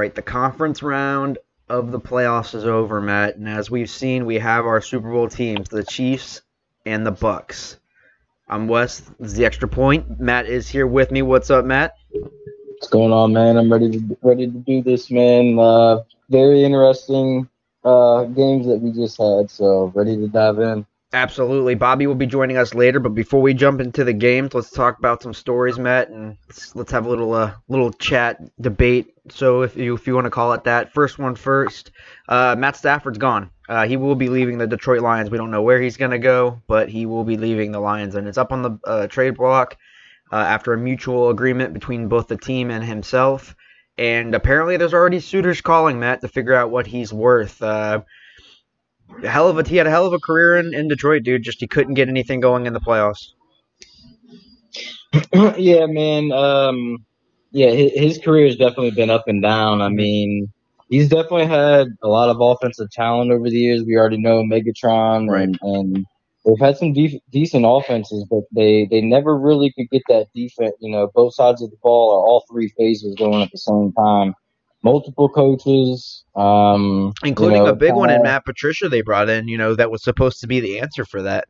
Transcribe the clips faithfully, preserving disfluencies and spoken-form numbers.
right, the conference round of the playoffs is over, Matt, and as we've seen, we have our Super Bowl teams, the Chiefs and the Bucks. I'm Wes. This is The Extra Point. Matt is here with me. What's up, Matt? What's going on, man? I'm ready to ready to do this, man. Uh, very interesting uh, games that we just had, so ready to dive in. Absolutely. Bobby will be joining us later, but before we jump into the games, let's talk about some stories, Matt, and let's, let's have a little uh, little chat, debate, so if you if you want to call it that. First one first, uh, Matt Stafford's gone. Uh, he will be leaving the Detroit Lions. We don't know where he's going to go, but he will be leaving the Lions, and it's up on the uh, trade block uh, after a mutual agreement between both the team and himself, and apparently there's already suitors calling, Matt, to figure out what he's worth. Uh Hell of a he had a hell of a career in, in Detroit, dude. Just he couldn't get anything going in the playoffs. Yeah, man. Um, yeah, his, his career has definitely been up and down. I mean, he's definitely had a lot of offensive talent over the years. We already know Megatron, right? And, and they've had some def- decent offenses, but they, they never really could get that defense. You know, both sides of the ball or all three phases going at the same time. Multiple coaches, um, including you know, a big uh, one in Matt Patricia they brought in, you know, that was supposed to be the answer for that.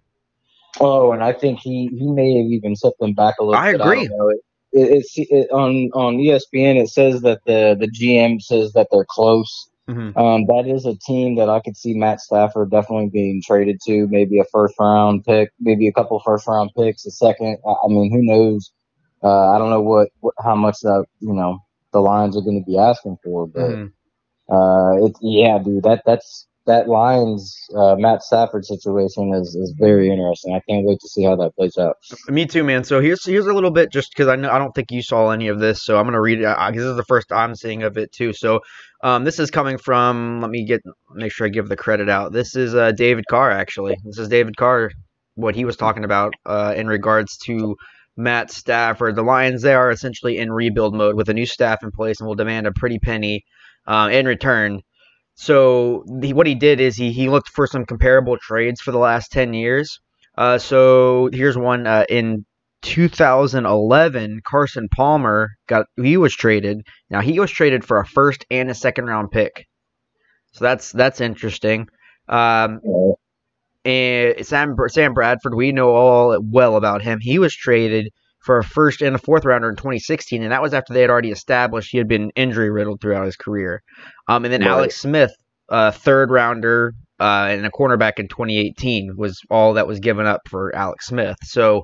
Oh, and I think he, he may have even set them back a little I bit. Agree. I agree. It, it, it, on, on E S P N, it says that the, the G M says that they're close. Mm-hmm. Um, that is a team that I could see Matt Stafford definitely being traded to, maybe a first-round pick, maybe a couple first-round picks, a second. I, I mean, who knows? Uh, I don't know what, what how much that, you know, the Lions are going to be asking for, but mm. uh, it, yeah, dude, that that's that Lions uh, Matt Stafford situation is, is very interesting. I can't wait to see how that plays out. Me too, man. So here's here's a little bit just because I know I don't think you saw any of this, so I'm gonna read it. I, this is the first I'm seeing of it too. So um, this is coming from. Let me get make sure I give the credit out. This is uh, David Carr actually. This is David Carr. What he was talking about uh, in regards to Matt Stafford. The Lions, they are essentially in rebuild mode with a new staff in place and will demand a pretty penny uh, in return. So he, what he did is he he looked for some comparable trades for the last ten years. Uh, so here's one. Uh, in two thousand eleven, Carson Palmer, got he was traded. Now he was traded for a first and a second round pick. So that's that's interesting. Um And Sam Sam Bradford, we know all well about him. He was traded for a first and a fourth rounder in twenty sixteen, and that was after they had already established he had been injury riddled throughout his career. Um, and then right. Alex Smith, uh, third rounder uh, and a cornerback in twenty eighteen, was all that was given up for Alex Smith. So,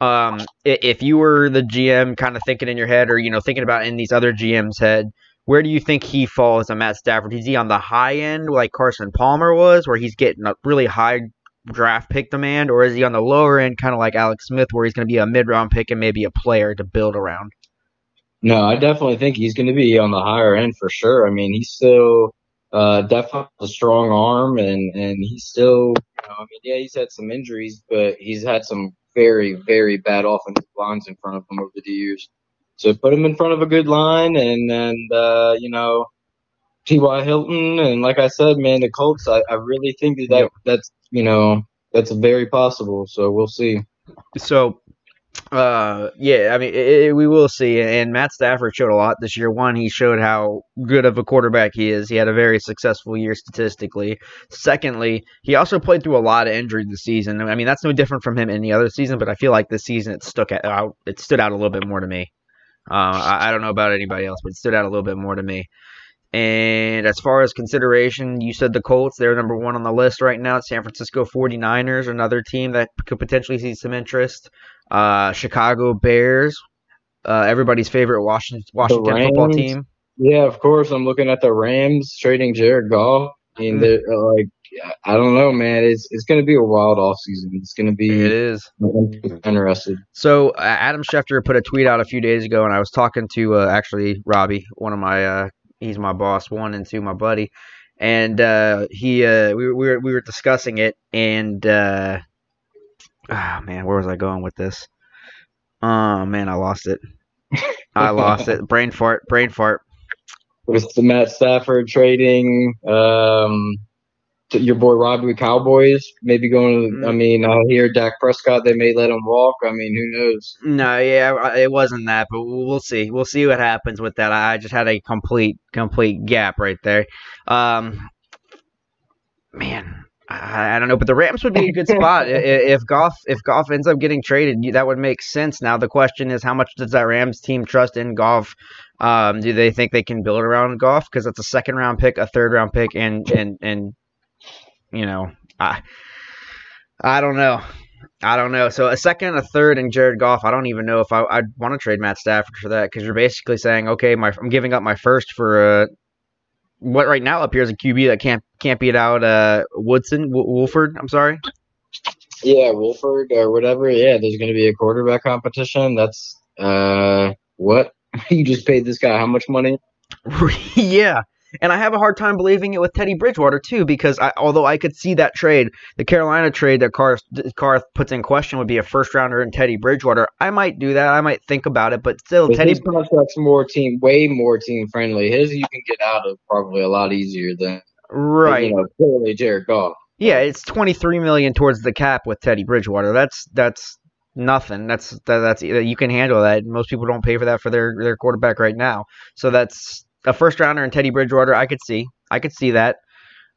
um, if you were the G M, kind of thinking in your head, or you know, thinking about in these other G Ms' head, where do you think he falls on Matt Stafford? Is he on the high end like Carson Palmer was, where he's getting a really high draft pick demand, or is he on the lower end kind of like Alex Smith where he's going to be a mid-round pick and maybe a player to build around? No, I definitely think he's going to be on the higher end for sure. I mean, he's still uh, definitely a strong arm, and, and he's still you know, I mean, yeah, he's had some injuries, but he's had some very, very bad offensive lines in front of him over the years. So put him in front of a good line, and, and uh, you know, T Y. Hilton, and like I said, man, the Colts, I, I really think that, that yep. that's, you know, that's very possible. So we'll see. So, uh, yeah, I mean, it, it, we will see. And Matt Stafford showed a lot this year. One, he showed how good of a quarterback he is. He had a very successful year statistically. Secondly, he also played through a lot of injuries this season. I mean, that's no different from him any other season, but I feel like this season it, stuck out, it stood out a little bit more to me. Uh, I, I don't know about anybody else, but it stood out a little bit more to me. And as far as consideration, you said the Colts, they're number one on the list right now. San Francisco forty-niners, another team that could potentially see some interest. Uh, Chicago Bears, uh, everybody's favorite Washington, Washington football team. Yeah, of course. I'm looking at the Rams trading Jared Goff. I mean, mm-hmm. like, I don't know, man. It's it's going to be a wild offseason. It's going to be it is. interested. So uh, Adam Schefter put a tweet out a few days ago, and I was talking to uh, actually Robbie, one of my uh, – he's my boss, one, and two, my buddy. And uh, he uh, we, we, were, we were discussing it, and uh, – oh, man, where was I going with this? Oh, man, I lost it. I lost it. Brain fart, brain fart. It was the Matt Stafford trading um, – your boy Robbie with Cowboys, maybe going to, mm-hmm. I mean, I hear Dak Prescott, they may let him walk. I mean, who knows? No, yeah, it wasn't that, but we'll see. We'll see what happens with that. I just had a complete, complete gap right there. Um, man, I, I don't know, but the Rams would be a good spot. if Goff if Goff ends up getting traded, that would make sense. Now, the question is, how much does that Rams team trust in Goff? Um, do they think they can build around Goff? Because that's a second-round pick, a third-round pick, and and and – You know, I, I don't know. I don't know. So a second, a third, and Jared Goff, I don't even know if I, I'd want to trade Matt Stafford for that, because you're basically saying, okay, my, I'm giving up my first for a, what right now appears a Q B that can't can't beat out uh, Woodson, w- Wolford, I'm sorry. Yeah, Wolford or whatever. Yeah, there's going to be a quarterback competition. That's uh, what? You just paid this guy how much money? Yeah. And I have a hard time believing it with Teddy Bridgewater, too, because I, although I could see that trade, the Carolina trade that Carr, Carr puts in question would be a first-rounder in Teddy Bridgewater. I might do that. I might think about it, but still, but Teddy – his contract's more team, way more team-friendly. His you can get out of probably a lot easier than right. you know, Jared Goff. Yeah, it's twenty-three million dollars towards the cap with Teddy Bridgewater. That's that's nothing. That's that, that's you can handle that. Most people don't pay for that for their, their quarterback right now. So that's – a first-rounder and Teddy Bridgewater, I could see. I could see that.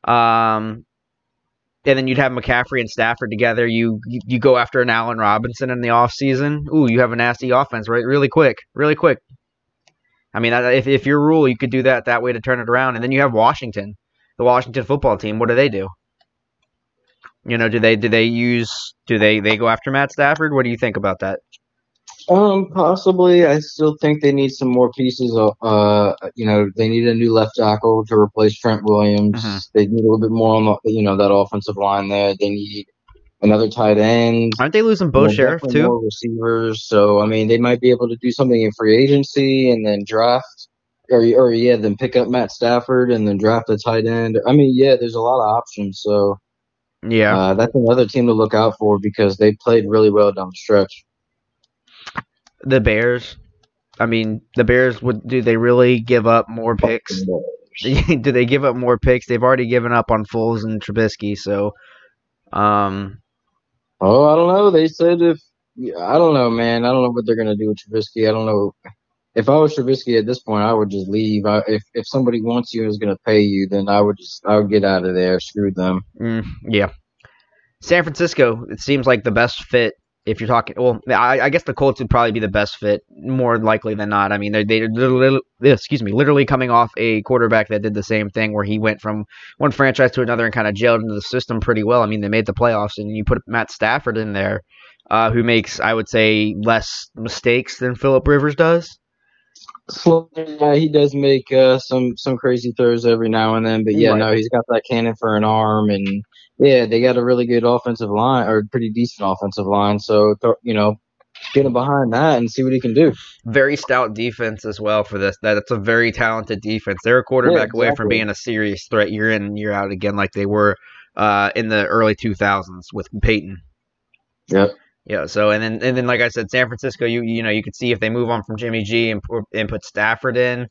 Um, and then you'd have McCaffrey and Stafford together. You you go after an Allen Robinson in the offseason. Ooh, you have a nasty offense, right? Really quick. Really quick. I mean, if if your rule, you could do that that way to turn it around. And then you have Washington, the Washington football team. What do they do? You know, do they do they use – do they, they go after Matt Stafford? What do you think about that? Um, possibly. I still think they need some more pieces. Of, uh, you know, they need a new left tackle to replace Trent Williams. Mm-hmm. They need a little bit more on the, you know, that offensive line there. They need another tight end. Aren't they losing Bo Sheriff too? More receivers. So I mean, they might be able to do something in free agency and then draft, or or yeah, then pick up Matt Stafford and then draft a tight end. I mean, yeah, there's a lot of options. So yeah, uh, that's another team to look out for because they played really well down the stretch. The Bears, I mean, the Bears, would do they really give up more picks? Do they give up more picks? They've already given up on Foles and Trubisky, so. Um, oh, I don't know. They said if – I don't know, man. I don't know what they're going to do with Trubisky. I don't know. If I was Trubisky at this point, I would just leave. I, if if somebody wants you and is going to pay you, then I would just – I would get out of there. Screw them. Mm, yeah. San Francisco, it seems like the best fit. If you're talking, well, I, I guess the Colts would probably be the best fit, more likely than not. I mean, they're, they're literally, excuse me, literally coming off a quarterback that did the same thing where he went from one franchise to another and kind of jailed into the system pretty well. I mean, they made the playoffs, and you put Matt Stafford in there, uh, who makes, I would say, less mistakes than Phillip Rivers does. So, yeah, he does make uh, some, some crazy throws every now and then, but yeah, right. no, he's got that cannon for an arm, and yeah, they got a really good offensive line, or pretty decent offensive line, so, you know, get him behind that and see what he can do. Very stout defense as well for this. That's a very talented defense. They're a quarterback yeah, exactly. away from being a serious threat year in and year out again like they were uh, in the early two thousands with Peyton. Yep. Yeah, so and then and then like I said, San Francisco, you you know, you could see if they move on from Jimmy G and, and put Stafford in,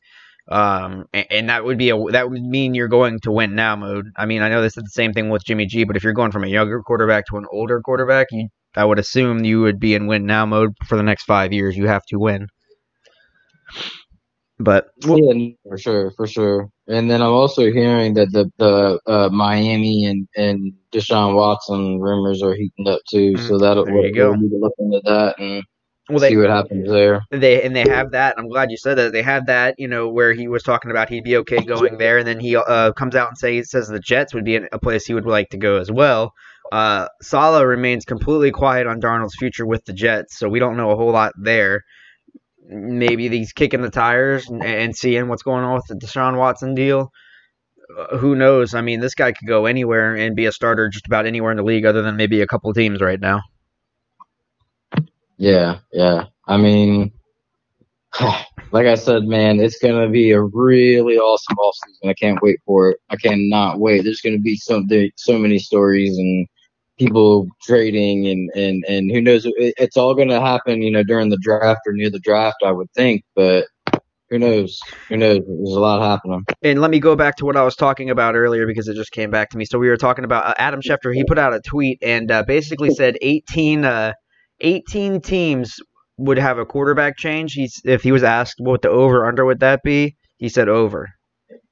um, and, and that would be a that would mean you're going to win now mode. I mean, I know they said the same thing with Jimmy G, but if you're going from a younger quarterback to an older quarterback, you, I would assume you would be in win now mode for the next five years. You have to win. But well, yeah, for sure, for sure. And then I'm also hearing that the the uh, Miami and, and Deshaun Watson rumors are heating up too. Mm, so that'll we'll need to look into that and well, they, see what happens there. They and they have that. I'm glad you said that. They have that. You know where he was talking about he'd be okay going there, and then he uh, comes out and say says the Jets would be a place he would like to go as well. Uh, Saleh remains completely quiet on Darnold's future with the Jets, so we don't know a whole lot there. Maybe he's kicking the tires and, and seeing what's going on with the Deshaun Watson deal. Uh, who knows? I mean, this guy could go anywhere and be a starter just about anywhere in the league other than maybe a couple teams right now. Yeah, yeah. I mean, like I said, man, it's going to be a really awesome offseason. I can't wait for it. I cannot wait. There's going to be so, so many stories and people trading and, and, and who knows, it, it's all going to happen, you know, during the draft or near the draft, I would think, but Who knows? Who knows? There's a lot happening. And let me go back to what I was talking about earlier because it just came back to me. So we were talking about uh, Adam Schefter. He put out a tweet and uh, basically said eighteen, uh, eighteen teams would have a quarterback change. He's, if he was asked what the over-under would that be, he said over.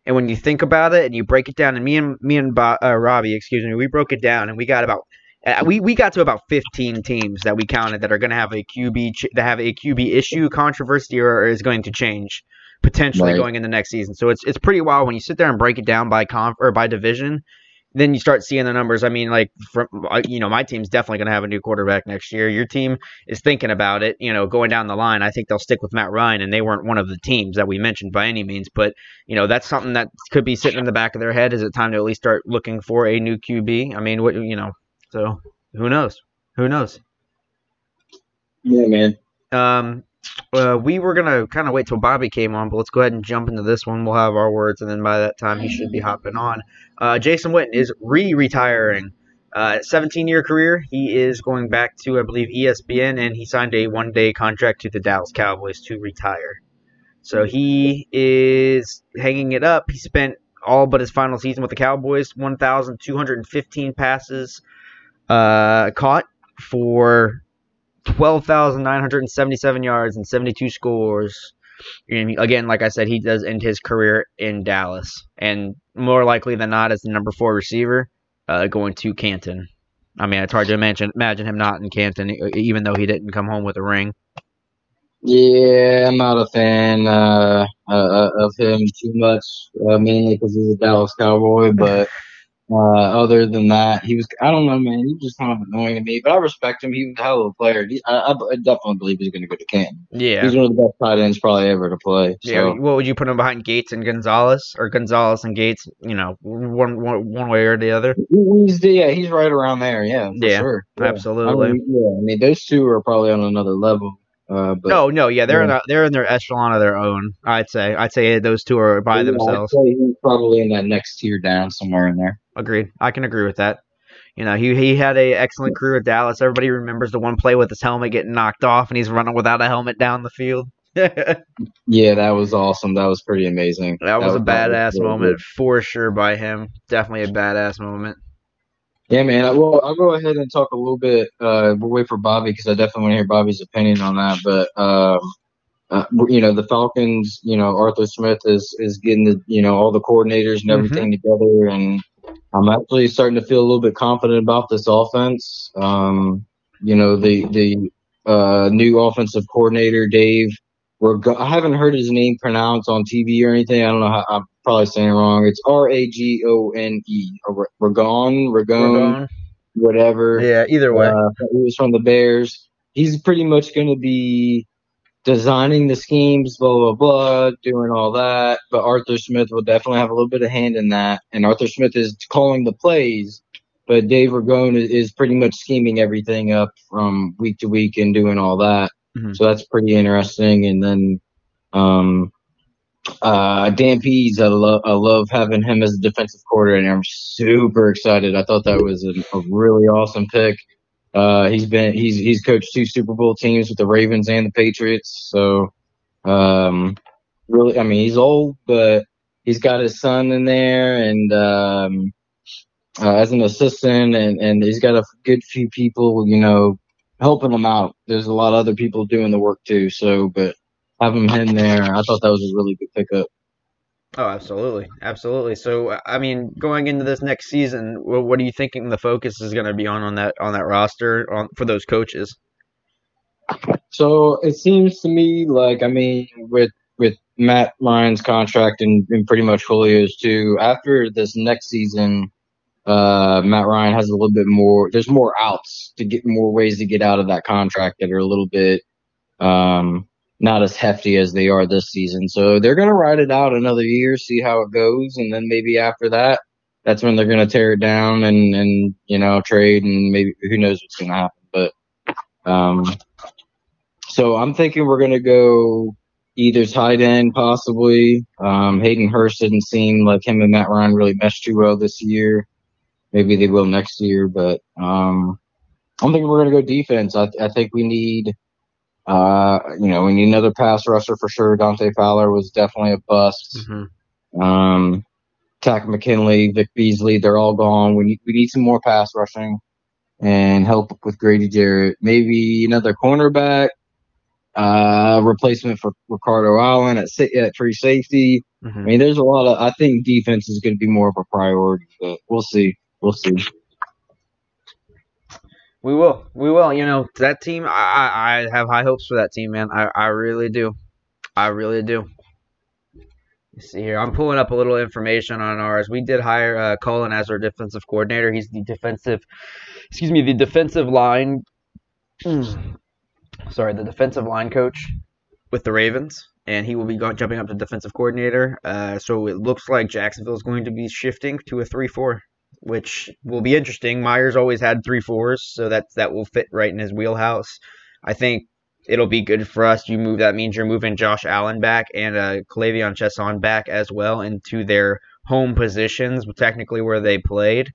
And when you think about it and you break it down, and me and me and Bob, uh, Robbie, excuse me, we broke it down and we got about uh, we we got to about fifteen teams that we counted that are going to have a Q B ch- that have a Q B issue, controversy, or, or is going to change potentially right. going into next season. So it's it's pretty wild when you sit there and break it down by conf or by division. Then you start seeing the numbers. I mean, like, from, you know, my team's definitely going to have a new quarterback next year. Your team is thinking about it, you know, going down the line. I think they'll stick with Matt Ryan, and they weren't one of the teams that we mentioned by any means. But, you know, that's something that could be sitting in the back of their head. Is it time to at least start looking for a new Q B? I mean, what you know, so who knows? Who knows? Yeah, man. Um, uh, we were going to kind of wait till Bobby came on, but let's go ahead and jump into this one. We'll have our words, and then by that time he should be hopping on. Uh, Jason Witten is re-retiring. Uh, seventeen-year career. He is going back to, I believe, E S P N, and he signed a one-day contract to the Dallas Cowboys to retire. So he is hanging it up. He spent all but his final season with the Cowboys, one thousand two hundred fifteen passes uh, caught for twelve thousand nine hundred seventy-seven yards and seventy-two scores. And again, like I said, he does end his career in Dallas, and more likely than not as the number four receiver uh, going to Canton. I mean, it's hard to imagine, imagine him not in Canton, even though he didn't come home with a ring. Yeah, I'm not a fan uh, uh, of him too much, uh, mainly because he's a Dallas Cowboy. But uh, other than that, he was – I don't know, man. He was just kind of annoying to me. But I respect him. He was a hell of a player. He, I, I definitely believe he's going to go to Canton. Yeah. He's one of the best tight ends probably ever to play. So. Yeah. What would you put him behind, Gates and Gonzalez? Or Gonzalez and Gates, you know, one one, one way or the other? He's the, yeah, he's right around there, yeah, for yeah, sure. Yeah, absolutely. I mean, yeah, I mean, those two are probably on another level. Uh, but, no, no, yeah, they're yeah. in a, they're in their echelon of their own. I'd say, I'd say those two are by yeah, themselves. I'd say he's probably in that next tier down somewhere in there. Agreed. I can agree with that. You know, he he had an excellent career at Dallas. Everybody remembers the one play with his helmet getting knocked off, and he's running without a helmet down the field. Yeah, that was awesome. That was pretty amazing. That, that was, was a badass was moment good. For sure by him. Definitely a badass moment. Yeah, man. Well, I'll go ahead and talk a little bit. Uh, we'll wait for Bobby because I definitely want to hear Bobby's opinion on that. But, um, uh, you know, the Falcons, you know, Arthur Smith is, is getting, the you know, all the coordinators and everything mm-hmm. together. And I'm actually starting to feel a little bit confident about this offense. Um, you know, the, the uh, new offensive coordinator, Dave, Reg- I haven't heard his name pronounced on T V or anything. I don't know how I'm probably saying it wrong. It's R A G O N E, Ragone, Ragone, whatever. Yeah, either way. Uh, he was from the Bears. He's pretty much going to be designing the schemes, blah, blah, blah, doing all that. But Arthur Smith will definitely have a little bit of hand in that. And Arthur Smith is calling the plays, but Dave Ragone is pretty much scheming everything up from week to week and doing all that. Mm-hmm. So that's pretty interesting. And then um, uh, Dan Pease, I, lo- I love having him as a defensive coordinator, and I'm super excited. I thought that was a, a really awesome pick. Uh, he's been he's he's coached two Super Bowl teams with the Ravens and the Patriots. So um, really, I mean, he's old, but he's got his son in there, and um, uh, as an assistant, and, and he's got a good few people, you know, helping him out. There's a lot of other people doing the work too. So, but having him there, I thought that was a really good pickup. Oh, absolutely, absolutely. So, I mean, going into this next season, what are you thinking the focus is going to be on on that on that roster on, for those coaches? So it seems to me like, I mean, with with Matt Ryan's contract and, and pretty much Julio's too. After this next season. Uh, Matt Ryan has a little bit more, there's more outs to get more ways to get out of that contract that are a little bit, um, not as hefty as they are this season. So they're going to ride it out another year, see how it goes. And then maybe after that, that's when they're going to tear it down and, and, you know, trade and maybe who knows what's going to happen. But, um, so I'm thinking we're going to go either tight end possibly. Um, Hayden Hurst didn't seem like him and Matt Ryan really meshed too well this year. Maybe they will next year, but um, I don't think we're going to go defense. I, th- I think we need Uh, you know, we need another pass rusher for sure. Dante Fowler was definitely a bust. Mm-hmm. Um, Tack McKinley, Vic Beasley, they're all gone. We need, we need some more pass rushing and help with Grady Jarrett. Maybe another cornerback, uh, replacement for Ricardo Allen at, at free safety. Mm-hmm. I mean, there's a lot of – I think defense is going to be more of a priority, but we'll see. We'll see. We will. We will. You know, that team, I, I have high hopes for that team, man. I, I really do. I really do. Let's see here. I'm pulling up a little information on ours. We did hire uh, Cullen as our defensive coordinator. He's the defensive – excuse me, the defensive line – sorry, the defensive line coach with the Ravens, and he will be go- jumping up to defensive coordinator. Uh, so it looks like Jacksonville is going to be shifting to a three four. Which will be interesting. Myers always had three fours, so that, that will fit right in his wheelhouse. I think it'll be good for us. You move that means you're moving Josh Allen back and uh, Calavion Chesson back as well into their home positions, technically where they played.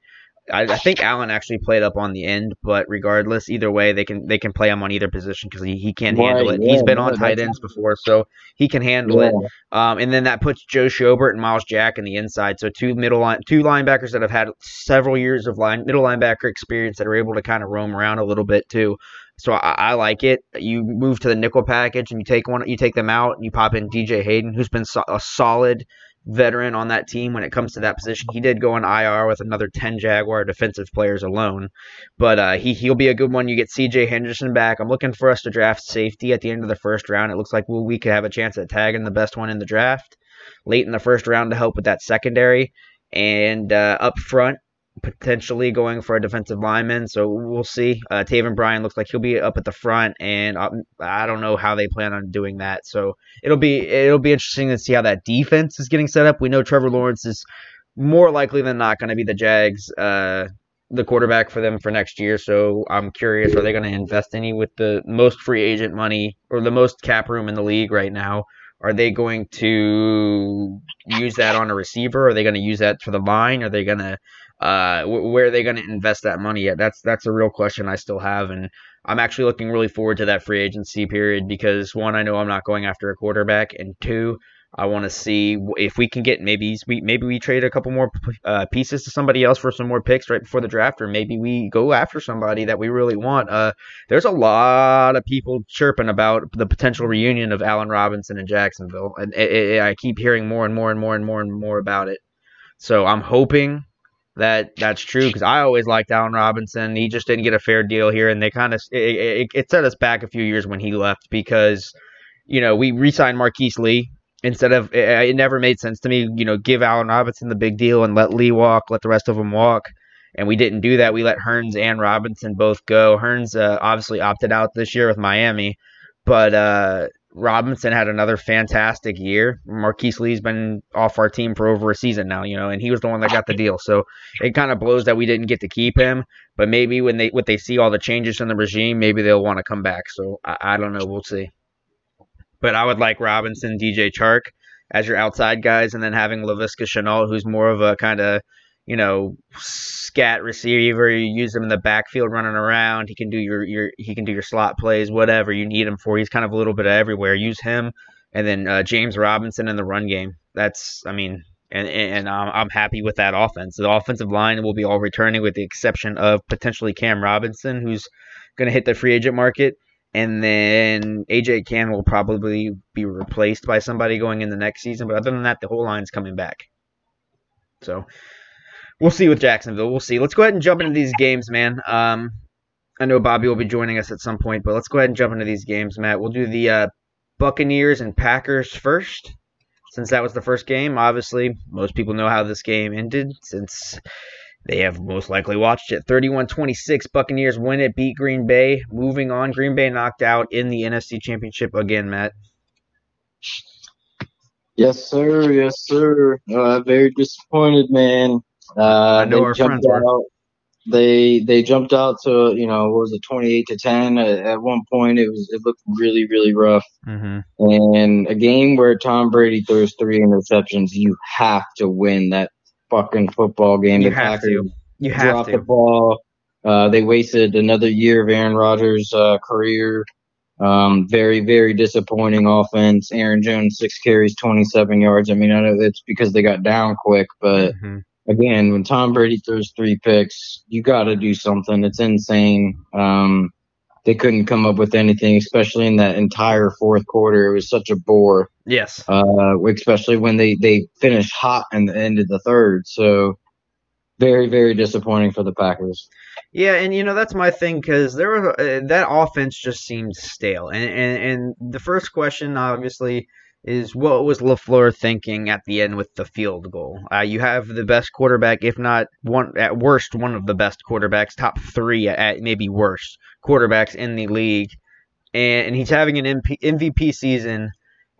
I, I think Allen actually played up on the end, but regardless, either way, they can they can play him on either position because he, he can't right, handle it. Yeah, He's been yeah, on tight ends before, so he can handle yeah. it. Um, and then that puts Joe Schobert and Miles Jack in the inside, so two middle line, two linebackers that have had several years of line middle linebacker experience that are able to kind of roam around a little bit too. So I, I like it. You move to the nickel package and you take one, you take them out, and you pop in D J Hayden, who's been so, a solid veteran on that team when it comes to that position. He did go on I R with another ten Jaguar defensive players alone, but uh, he, he'll be a good one. You get C J Henderson back. I'm looking for us to draft safety at the end of the first round. It looks like we'll, we could have a chance at tagging the best one in the draft late in the first round to help with that secondary, and uh, up front, potentially going for a defensive lineman, so we'll see. Uh, Taven Bryan looks like he'll be up at the front, and I, I don't know how they plan on doing that. So it'll be it'll be interesting to see how that defense is getting set up. We know Trevor Lawrence is more likely than not going to be the Jags, uh, the quarterback for them for next year. So I'm curious, are they going to invest any with the most free agent money or the most cap room in the league right now? Are they going to use that on a receiver? Are they going to use that for the line? Are they going to Uh, where are they going to invest that money at? That's that's a real question I still have, and I'm actually looking really forward to that free agency period because, one, I know I'm not going after a quarterback, and two, I want to see if we can get maybe we maybe we trade a couple more uh, pieces to somebody else for some more picks right before the draft, or maybe we go after somebody that we really want. Uh, there's a lot of people chirping about the potential reunion of Allen Robinson in Jacksonville, and it, it, I keep hearing more and more and more and more and more about it. So I'm hoping That that's true because I always liked Allen Robinson. He just didn't get a fair deal here, and they kind of it, it, it set us back a few years when he left because, you know, we re-signed Marquise Lee instead of it, it never made sense to me. You know, give Allen Robinson the big deal and let Lee walk, let the rest of them walk, and we didn't do that. We let Hearns and Robinson both go. Hearns uh, obviously opted out this year with Miami, but uh, Robinson had another fantastic year. Marquise Lee's been off our team for over a season now, you know, and he was the one that got the deal. So it kind of blows that we didn't get to keep him. But maybe when they when they see all the changes in the regime, maybe they'll want to come back. So I, I don't know. We'll see. But I would like Robinson, D J Chark as your outside guys, and then having Laviska Shenault, who's more of a kind of, you know, scat receiver. You use him in the backfield running around. He can do your, your he can do your slot plays, whatever you need him for. He's kind of a little bit of everywhere. Use him, and then uh, James Robinson in the run game. That's I mean, and and I'm I'm happy with that offense. The offensive line will be all returning with the exception of potentially Cam Robinson, who's going to hit the free agent market, and then A J Cann will probably be replaced by somebody going in the next season. But other than that, the whole line's coming back. So we'll see with Jacksonville. We'll see. Let's go ahead and jump into these games, man. Um, I know Bobby will be joining us at some point, but let's go ahead and jump into these games, Matt. We'll do the uh, Buccaneers and Packers first, since that was the first game. Obviously, most people know how this game ended, since they have most likely watched it. thirty-one twenty-six, Buccaneers win it, beat Green Bay. Moving on, Green Bay knocked out in the N F C Championship again, Matt. Yes, sir. Yes, sir. Uh, very disappointed, man. Uh, I know they our friends out, were. They they jumped out to, you know, what was it, twenty-eight to ten at, at one point. It was it looked really really rough. Mm-hmm. And a game where Tom Brady throws three interceptions, you have to win that fucking football game. You the have Packers to. You have dropped to. the ball. Uh, they wasted another year of Aaron Rodgers' uh, career. Um, very, very disappointing offense. Aaron Jones, six carries, twenty-seven yards. I mean, I know that's because they got down quick, but mm-hmm. again, when Tom Brady throws three picks, you got to do something. It's insane. Um, they couldn't come up with anything, especially in that entire fourth quarter. It was such a bore. Yes. Uh, especially when they, they finished hot in the end of the third. So very, very disappointing for the Packers. Yeah, and, you know, that's my thing, because there was, uh, that offense just seemed stale. And, and and the first question, obviously, is what was LaFleur thinking at the end with the field goal? Uh, you have the best quarterback, if not one at worst, one of the best quarterbacks, top three at maybe worst quarterbacks in the league. And, and he's having an M V P season.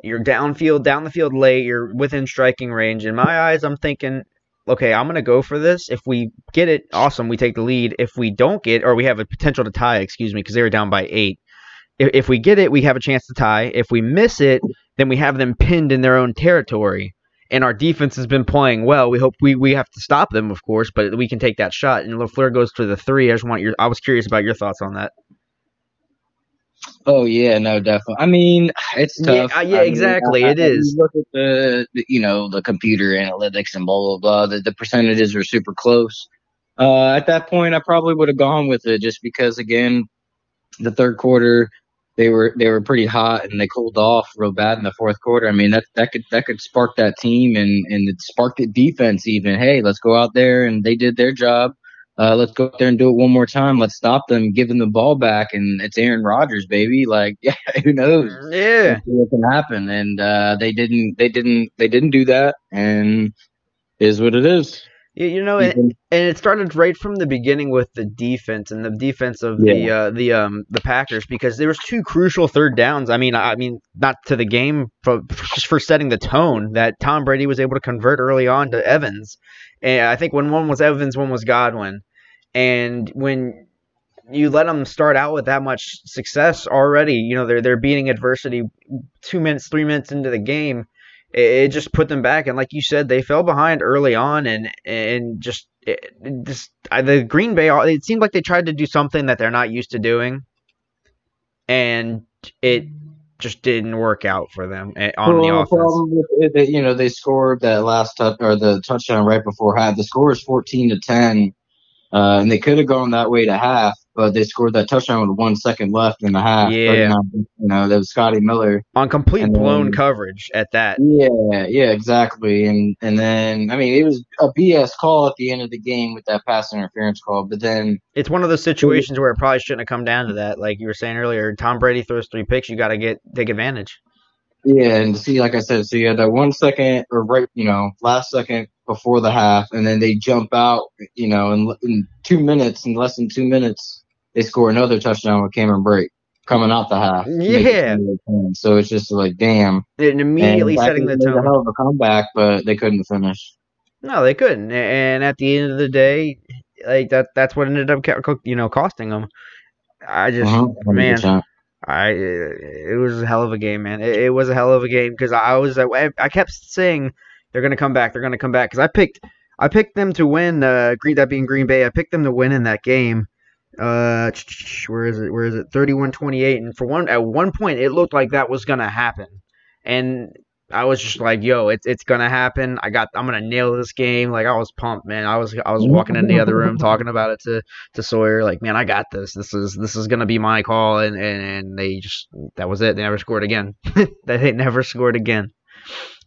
You're downfield, down the field late. You're within striking range. In my eyes, I'm thinking, okay, I'm going to go for this. If we get it, awesome, we take the lead. If we don't get or we have a potential to tie, excuse me, because they were down by eight. If, if we get it, we have a chance to tie. If we miss it, then we have them pinned in their own territory. And our defense has been playing well. We hope we, we have to stop them, of course, but we can take that shot. And LaFleur goes to the three. I just want your. I was curious about your thoughts on that. Oh, yeah, no, definitely. I mean, it's tough. Yeah, yeah I mean, exactly. I, I, it I is. Look at the, you know, the computer analytics and blah, blah, blah. The, the percentages are super close. Uh, at that point, I probably would have gone with it just because, again, the third quarter, they were they were pretty hot and they cooled off real bad in the fourth quarter. I mean, that that could that could spark that team and, and it sparked the defense even. Hey, let's go out there and they did their job. Uh, let's go out there and do it one more time. Let's stop them, give them the ball back, and it's Aaron Rodgers, baby. Like, yeah, who knows? Yeah, what can happen? And uh, they didn't, they didn't, they didn't do that, and it is what it is. You know, and, and it started right from the beginning with the defense and the defense of yeah. the uh, the um the Packers, because there was two crucial third downs. I mean, I mean, not to the game, but just for setting the tone that Tom Brady was able to convert early on to Evans, and I think when one was Evans, one was Godwin, and when you let them start out with that much success already, you know, they're they're beating adversity two minutes, three minutes into the game. It just put them back, and like you said, they fell behind early on, and and just it, just the Green Bay. It seemed like they tried to do something that they're not used to doing, and it just didn't work out for them on well, the offense. Well, you know, they scored that last touch or the touchdown right before half. The score is fourteen to ten, uh, and they could have gone that way to half. But they scored that touchdown with one second left in the half. Yeah. You know, that was Scotty Miller. On complete then, blown coverage at that. Yeah, yeah, exactly. And and then, I mean, it was a B S call at the end of the game with that pass interference call. But then it's one of those situations where it probably shouldn't have come down to that. Like you were saying earlier, Tom Brady throws three picks. You got to get take advantage. Yeah, and see, like I said, so you had that one second or right, you know, last second before the half. And then they jump out, you know, in, in two minutes, in less than two minutes. They score another touchdown with Cameron Brake coming out the half. Yeah. So it's just like, damn. And immediately and setting the tone. It was a hell of a comeback, but they couldn't finish. No, they couldn't. And at the end of the day, like that that's what ended up, you know, costing them. I just, uh-huh. man, I it was a hell of a game, man. It, it was a hell of a game because I was, I, I kept saying they're going to come back, they're going to come back. Because I picked, I picked them to win, uh, that being Green Bay, I picked them to win in that game. Uh, where is it? Where is it? thirty-one twenty-eight, and for one, at one point, it looked like that was gonna happen, and I was just like, "Yo, it's it's gonna happen." I got, I'm gonna nail this game. Like I was pumped, man. I was I was walking in the other room talking about it to, to Sawyer, like, "Man, I got this. This is this is gonna be my call." And and, and they just that was it. They never scored again. they never scored again.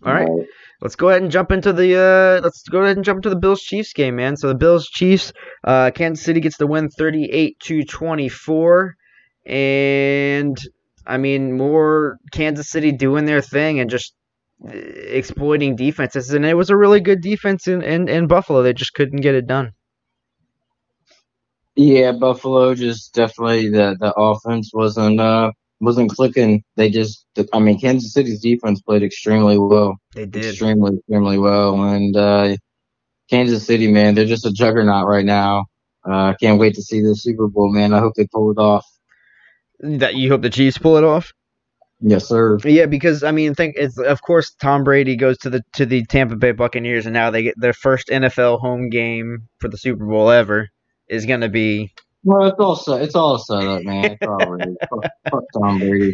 All right. All right. Let's go ahead and jump into the uh, let's go ahead and jump into the Bills Chiefs game, man. So the Bills Chiefs, uh, Kansas City gets the win, thirty-eight to twenty-four, and I mean more Kansas City doing their thing and just exploiting defenses. And it was a really good defense in, in, in Buffalo. They just couldn't get it done. Yeah, Buffalo just definitely the the offense wasn't. Uh... Wasn't clicking. They just, I mean, Kansas City's defense played extremely well. They did. Extremely, extremely well. And uh, Kansas City, man, they're just a juggernaut right now. I uh, can't wait to see the Super Bowl, man. I hope they pull it off. That you hope the Chiefs pull it off? Yes, sir. Yeah, because I mean, think it's of course Tom Brady goes to the to the Tampa Bay Buccaneers, and now they get their first N F L home game for the Super Bowl ever is going to be Well, it's all set, it's all set up, man. It's all ready. fuck, fuck Tom Brady.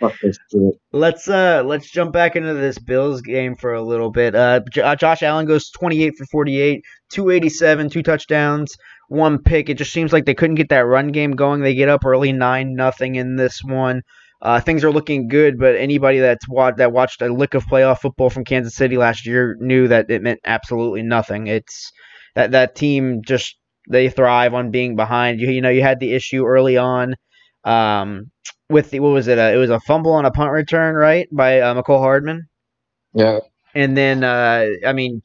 Fuck this shit. Let's uh, let's jump back into this Bills game for a little bit. Uh, J- Josh Allen goes twenty-eight for forty-eight, two eighty-seven, two touchdowns, one pick. It just seems like they couldn't get that run game going. They get up early, nine nothing in this one. Uh, things are looking good, but anybody that's wa- that watched a lick of playoff football from Kansas City last year knew that it meant absolutely nothing. It's that that team just. They thrive on being behind. You, you know, you had the issue early on um, with the, what was it? Uh, it was a fumble on a punt return, right, by uh, McCole Hardman. Yeah. And then, uh, I mean,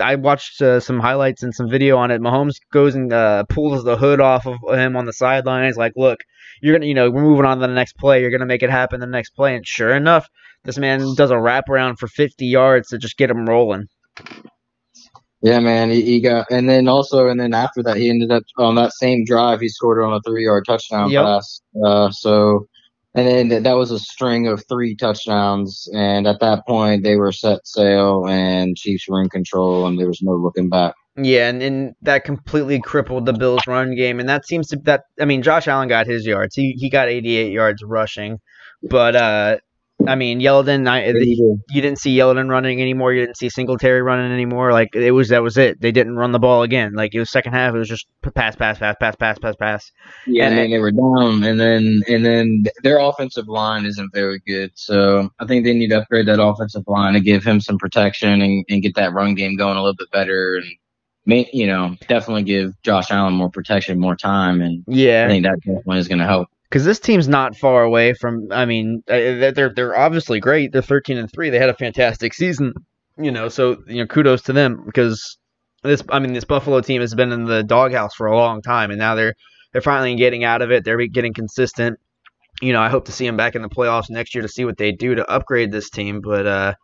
I watched uh, some highlights and some video on it. Mahomes goes and uh, pulls the hood off of him on the sideline. He's like, "Look, you're gonna, you know, we're moving on to the next play. You're gonna make it happen the next play." And sure enough, this man does a wraparound for fifty yards to just get him rolling. Yeah, man, he, he got, and then also, and then after that, he ended up on that same drive. He scored on a three-yard touchdown yep. pass. Uh, so, and then th- that was a string of three touchdowns. And at that point, they were set sail, and Chiefs were in control, and there was no looking back. Yeah, and, and that completely crippled the Bills' run game. And that seems to that. I mean, Josh Allen got his yards. He he got eighty-eight yards rushing, but. Uh, I mean, Yeldon, I, you didn't see Yeldon running anymore. You didn't see Singletary running anymore. Like, it was, that was it. They didn't run the ball again. Like, it was second half. It was just pass, pass, pass, pass, pass, pass, pass. Yeah, and, and they were down. And then, and then their offensive line isn't very good. So I think they need to upgrade that offensive line to give him some protection and, and get that run game going a little bit better. And, may, you know, definitely give Josh Allen more protection, more time. And yeah. I think that definitely is going to help. Because this team's not far away from. I mean, they're they're obviously great. They're thirteen and three. They had a fantastic season, you know. So you know, kudos to them because this. I mean, this Buffalo team has been in the doghouse for a long time, and now they're they're finally getting out of it. They're getting consistent. You know, I hope to see them back in the playoffs next year to see what they do to upgrade this team. But uh,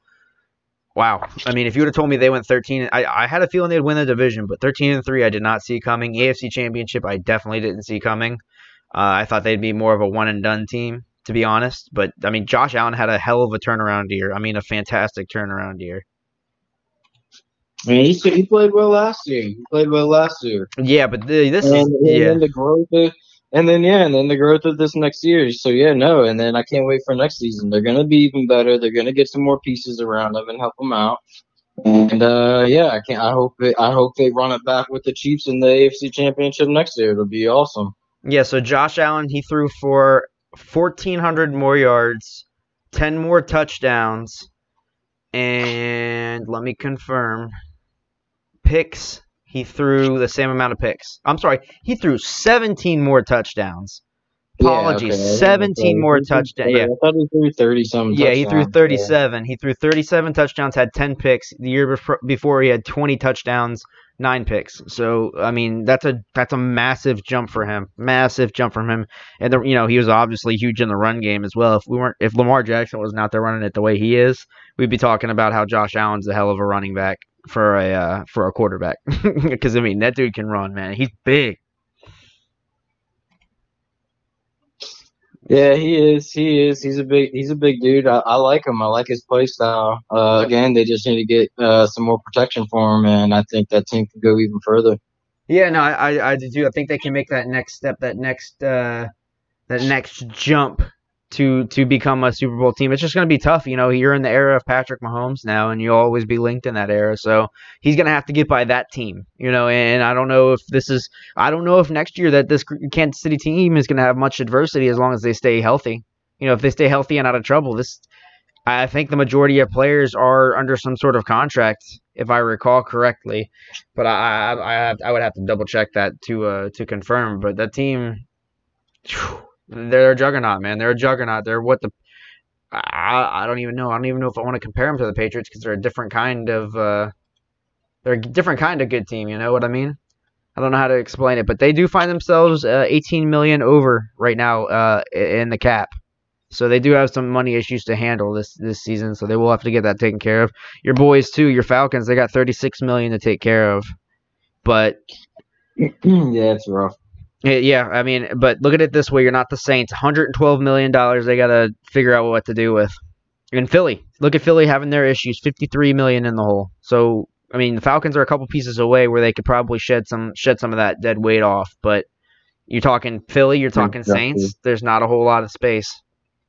wow, I mean, if you would have told me they went thirteen, I I had a feeling they'd win the division, but thirteen and three, I did not see coming. A F C Championship, I definitely didn't see coming. Uh, I thought they'd be more of a one-and-done team, to be honest. But, I mean, Josh Allen had a hell of a turnaround year. I mean, a fantastic turnaround year. I mean, he, he played well last year. He played well last year. Yeah, but the, this and, is, and yeah. Then the growth of, and then, yeah, and then the growth of this next year. So, yeah, no, and then I can't wait for next season. They're going to be even better. They're going to get some more pieces around them and help them out. And uh, yeah, I can't. I hope it, I hope they run it back with the Chiefs in the A F C Championship next year. It'll be awesome. Yeah, so Josh Allen, he threw for fourteen hundred more yards, ten more touchdowns, and let me confirm, picks, he threw the same amount of picks. I'm sorry, he threw seventeen more touchdowns. Apologies, yeah, okay. seventeen more touchdowns. Yeah, I thought he threw thirty-some touchdowns. Yeah, he threw thirty-seven. Yeah. He threw thirty-seven touchdowns, had ten picks. The year before, he had twenty touchdowns. Nine picks, so I mean that's a that's a massive jump for him, massive jump from him, and the, you know he was obviously huge in the run game as well. If we weren't, if Lamar Jackson was not there running it the way he is, we'd be talking about how Josh Allen's a hell of a running back for a uh, for a quarterback, because I mean that dude can run, man. He's big. Yeah, he is. He is. He's a big. He's a big dude. I, I like him. I like his play style. Uh, again, they just need to get uh, some more protection for him, and I think that team could go even further. Yeah, no, I, I do. I think they can make that next step, that next, uh, that next jump to to become a Super Bowl team. It's just going to be tough, you know. You're in the era of Patrick Mahomes now, and you'll always be linked in that era. So he's going to have to get by that team, you know. And I don't know if this is, I don't know if next year that this Kansas City team is going to have much adversity as long as they stay healthy. You know, if they stay healthy and out of trouble, this, I think the majority of players are under some sort of contract, if I recall correctly. But I I I, I would have to double check that to uh, to confirm. But that team. Phew, they're a juggernaut, man. They're a juggernaut. They're what the I, I don't even know. I don't even know if I want to compare them to the Patriots because they're a different kind of uh, they're a different kind of good team. You know what I mean? I don't know how to explain it, but they do find themselves uh, eighteen million dollars over right now uh, in the cap, so they do have some money issues to handle this this season. So they will have to get that taken care of. Your boys too, your Falcons. They got thirty-six million dollars to take care of, but yeah, it's rough. Yeah, I mean, but look at it this way. You're not the Saints. one hundred twelve million dollars they got to figure out what to do with. And Philly. Look at Philly having their issues. fifty-three million dollars in the hole. So, I mean, the Falcons are a couple pieces away where they could probably shed some shed some of that dead weight off. But You're talking Philly, you're talking exactly. Saints. There's not a whole lot of space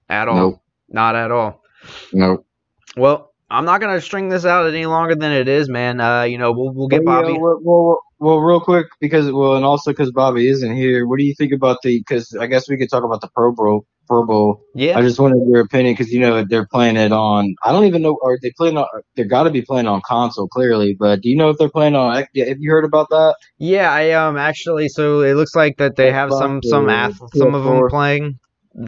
at all. Nope. Not at all. Nope. Well, I'm not going to string this out any longer than it is, man. Uh, you know, we'll we'll get well, Bobby. Yeah, well, well, well, real quick, because well, and also because Bobby isn't here, what do you think about the – because I guess we could talk about the Pro Bowl. Pro Bowl. Yeah. I just wanted your opinion because, you know, they're playing it on – I don't even know – are they playing on – they've got to be playing on console, clearly. But do you know if they're playing on – have you heard about that? Yeah, I um actually – so it looks like that they have some some ath- some of them playing.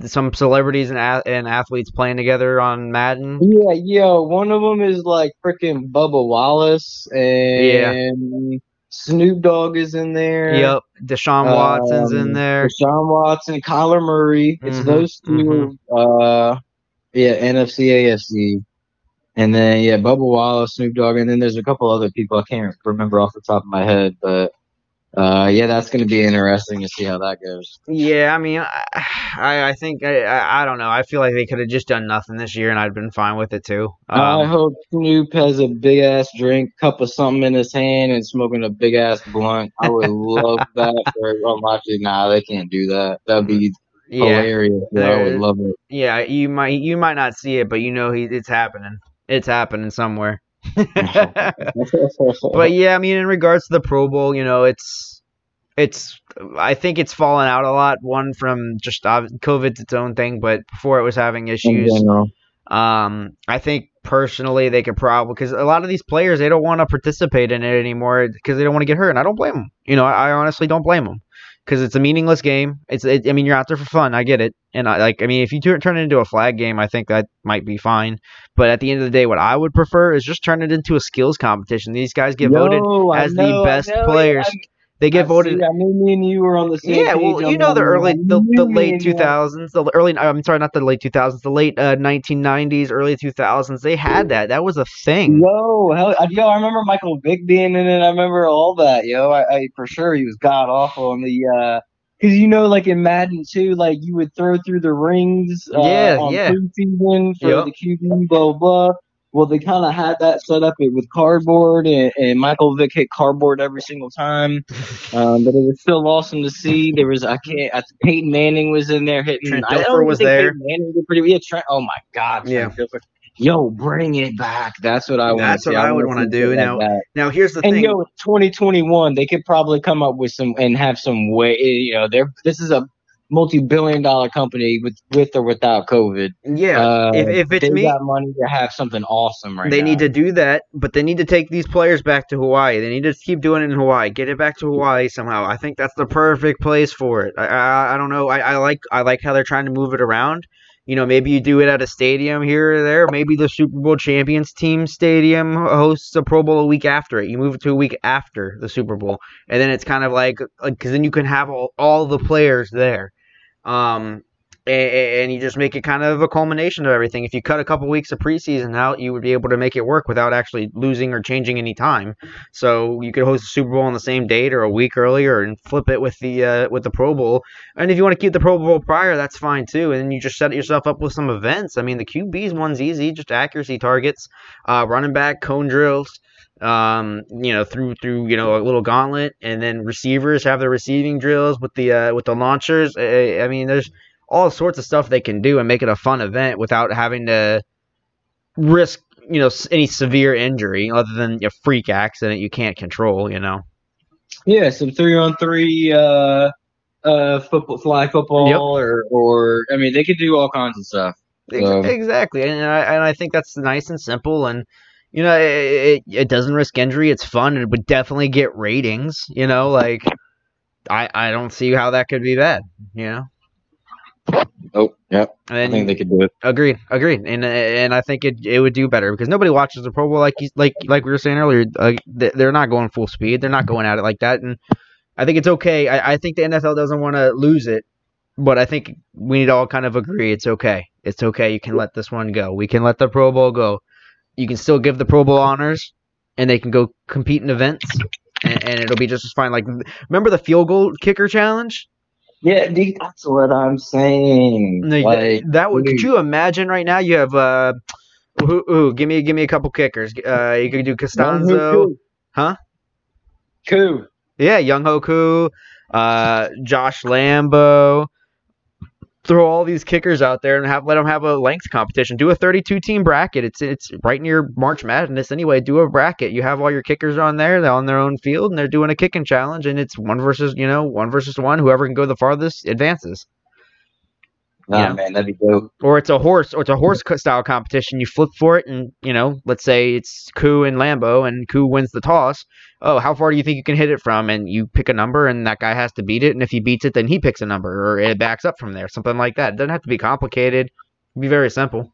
Some celebrities and ath- and athletes playing together on Madden. Yeah, yeah. One of them is like freaking Bubba Wallace, and yeah. Snoop Dogg is in there. Yep, Deshaun Watson's um, in there. Deshaun Watson, Kyler Murray. It's mm-hmm, those two. Mm-hmm. Uh, yeah, N F C, A F C, and then yeah, Bubba Wallace, Snoop Dogg, and then there's a couple other people I can't remember off the top of my head, but. Uh, yeah, that's going to be interesting to see how that goes. Yeah, I mean, I I think, I I don't know. I feel like they could have just done nothing this year, and I'd been fine with it, too. Um, I hope Snoop has a big-ass drink, cup of something in his hand, and smoking a big-ass blunt. I would love that. For, well, actually, nah, they can't do that. That would be yeah, hilarious. I would love it. Yeah, you might, you might not see it, but you know he, it's happening. It's happening somewhere. But yeah, I mean, in regards to the Pro Bowl, you know, it's it's I think it's fallen out a lot. One from just uh, COVID's its own thing, but before it was having issues. Um, I think personally they could probably, because a lot of these players, they don't want to participate in it anymore because they don't want to get hurt, and I don't blame them. You know, I, I honestly don't blame them because it's a meaningless game. It's it, I mean, you're out there for fun. I get it, and I like I mean, if you t- turn it into a flag game, I think that might be fine. But at the end of the day, what I would prefer is just turn it into a skills competition. These guys get no, voted I as know, the best players. I, they get I voted. See, I mean, me and you were on the same. Yeah, well, you know, the early, the, the late two thousands, the early. I'm sorry, not the late two thousands, the late nineteen uh, nineties, early two thousands. They had that. That was a thing. Yo, hell, yo, I remember Michael Vick being in it. I remember all that. Yo, I, I for sure he was god awful in the. Uh, Because, you know, like in Madden two, like you would throw through the rings uh, yeah, on yeah. preseason for yep. the Q B, blah, blah. Well, they kind of had that set up with cardboard, and, and Michael Vick hit cardboard every single time. Um, but it was still awesome to see. There was, I can't, I, Peyton Manning was in there hitting. Trent Dilfer was there. Peyton Manning was pretty, yeah, Trent, oh my God, Trent yeah. Dilfer. Yo, bring it back. That's what I want. That's what I would want to do. Now, now here's the thing. And yo, it's twenty twenty-one. They could probably come up with some and have some way. You know, they're this is a multi-billion-dollar company with with or without COVID. Yeah, uh, if if it's me, they got money to have something awesome right now. They need to do that, but they need to take these players back to Hawaii. They need to keep doing it in Hawaii. Get it back to Hawaii somehow. I think that's the perfect place for it. I I, I don't know. I, I like I like how they're trying to move it around. You know, maybe you do it at a stadium here or there. Maybe the Super Bowl champions team stadium hosts a Pro Bowl a week after it. You move it to a week after the Super Bowl. And then it's kind of like, because then you can have all, all the players there. Um, and, and you just make it kind of a culmination of everything. If you cut a couple weeks of preseason out, you would be able to make it work without actually losing or changing any time. So you could host the Super Bowl on the same date or a week earlier and flip it with the uh, with the Pro Bowl. And if you want to keep the Pro Bowl prior, that's fine too. And you just set yourself up with some events. I mean, the Q B's one's easy, just accuracy targets, uh, running back, cone drills. Um, you know, through through you know a little gauntlet, and then receivers have their receiving drills with the uh, with the launchers. I, I mean, there's all sorts of stuff they can do and make it a fun event without having to risk, you know, any severe injury other than a freak accident you can't control, you know. Yeah, some three-on-three uh, uh, football, flag football, yep. or, or, I mean, they could do all kinds of stuff. So. Exactly, and I, and I think that's nice and simple, and, you know, it, it, it doesn't risk injury. It's fun. It would definitely get ratings, you know, like, I, I don't see how that could be bad, you know. Oh, yeah. I think they could do it. Agreed, agreed. And and I think it it would do better because nobody watches the Pro Bowl like you, like like we were saying earlier. Like, they're not going full speed. They're not going at it like that. And I think it's okay. I, I think the N F L doesn't want to lose it, but I think we need to all kind of agree it's okay. It's okay. You can let this one go. We can let the Pro Bowl go. You can still give the Pro Bowl honors, and they can go compete in events, and, and it'll be just as fine. Like, remember the field goal kicker challenge? Yeah, dude, that's what I'm saying. No, like, that would. Could you imagine right now? You have uh, ooh, ooh, give me give me a couple kickers. Uh, you could do Costanzo, huh? Cool. Yeah, Young Hoku, uh, Josh Lambo. Throw all these kickers out there and have let them have a length competition. Do a thirty-two team bracket. It's it's right near March Madness anyway. Do a bracket. You have all your kickers on there. They're on their own field, and they're doing a kicking challenge, and it's one versus, you know, one versus one. Whoever can go the farthest advances. Oh, you know? Man, that'd be dope. Or it's a horse, or it's a horse-style competition. You flip for it, and, you know, let's say it's Koo and Lambo, and Koo wins the toss. Oh, how far do you think you can hit it from? And you pick a number, and that guy has to beat it, and if he beats it, then he picks a number, or it backs up from there, something like that. It doesn't have to be complicated. It'd be very simple.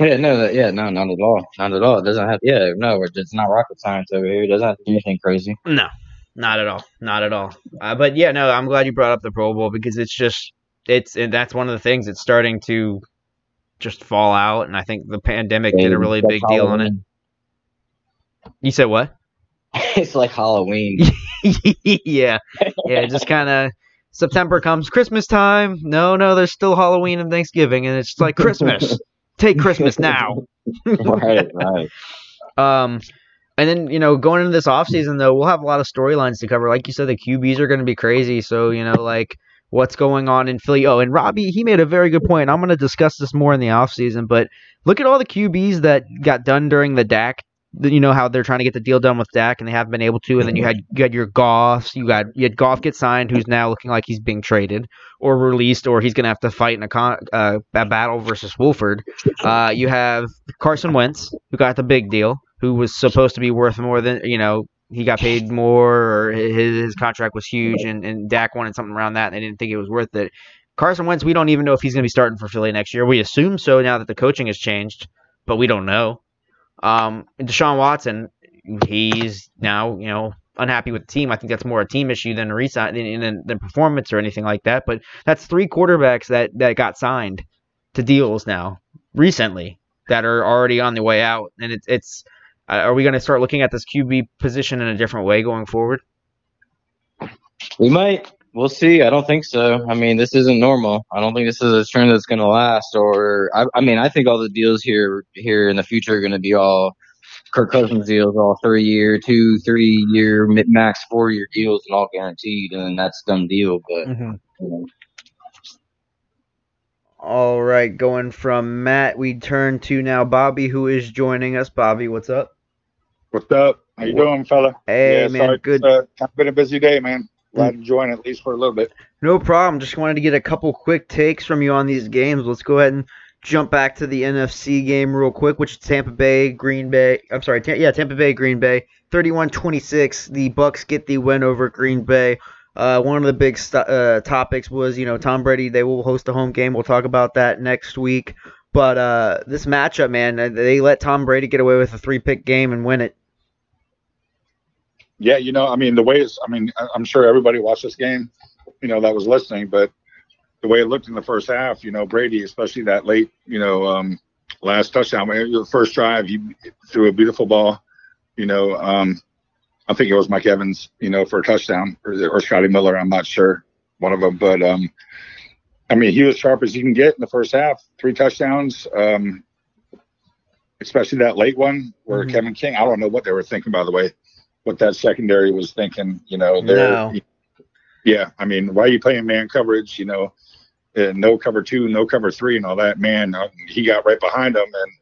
Yeah, no, yeah, no, not at all. Not at all. It doesn't have to, yeah, no, it's not rocket science over here. It doesn't have to do anything crazy. No, not at all. Not at all. Uh, but, yeah, no, I'm glad you brought up the Pro Bowl, because it's just... It's and that's one of the things that's starting to just fall out, and I think the pandemic yeah, did a really big deal on it. You said what? It's like Halloween. yeah, yeah. Just kind of September comes, Christmas time. No, no, there's still Halloween and Thanksgiving, and it's like Christmas. Take Christmas now. right, right. Um. And then, you know, going into this offseason, though, we'll have a lot of storylines to cover. Like you said, the Q Bs are going to be crazy. So, you know, like, what's going on in Philly? Oh, and Robbie, he made a very good point. I'm going to discuss this more in the offseason, but look at all the Q Bs that got done during the D A C. You know how they're trying to get the deal done with D A C, and they haven't been able to. And then you had you had your Goffs. You got you had Goff get signed, who's now looking like he's being traded or released, or he's going to have to fight in a, con, uh, a battle versus Wolford. Uh, you have Carson Wentz, who got the big deal, who was supposed to be worth more than, you know, he got paid more, or his, his contract was huge, and, and Dak wanted something around that, and they didn't think it was worth it. Carson Wentz, we don't even know if he's going to be starting for Philly next year. We assume so now that the coaching has changed, but we don't know. Um, and Deshaun Watson, he's now, you know, unhappy with the team. I think that's more a team issue than resign than, than performance or anything like that, but that's three quarterbacks that, that got signed to deals now recently that are already on the way out, and it, it's – are we going to start looking at this Q B position in a different way going forward? We might. We'll see. I don't think so. I mean, this isn't normal. I don't think this is a trend that's going to last. Or I, I mean, I think all the deals here here in the future are going to be all Kirk Cousins deals, all three-year, two, three-year, max four-year deals, and all guaranteed, and that's a dumb deal. But mm-hmm. you know. All right, going from Matt, we turn to now Bobby, who is joining us. Bobby, what's up? What's up? How you doing, fella? Hey, yeah, man, sorry, good. It's uh, been a busy day, man. Glad to join at least for a little bit. No problem. Just wanted to get a couple quick takes from you on these games. Let's go ahead and jump back to the N F C game real quick, which is Tampa Bay, Green Bay. I'm sorry, T- yeah, Tampa Bay, Green Bay. thirty-one twenty-six. The Bucks get the win over Green Bay. Uh, one of the big st- uh, topics was, you know, Tom Brady. They will host a home game. We'll talk about that next week. But uh, this matchup, man, they let Tom Brady get away with a three-pick game and win it. Yeah, you know, I mean, the way it's – I mean, I'm sure everybody watched this game, you know, that was listening. But the way it looked in the first half, you know, Brady, especially that late, you know, um, last touchdown. The first drive, he threw a beautiful ball, you know, um, – I think it was Mike Evans, you know, for a touchdown, or, or Scotty Miller. I'm not sure, one of them. But, um, I mean, he was sharp as you can get in the first half. Three touchdowns, um, especially that late one where mm-hmm. Kevin King. I don't know what they were thinking, by the way, what that secondary was thinking. You know, no. Yeah, I mean, why are you playing man coverage, you know, no cover two, no cover three and all that? Man, he got right behind him, and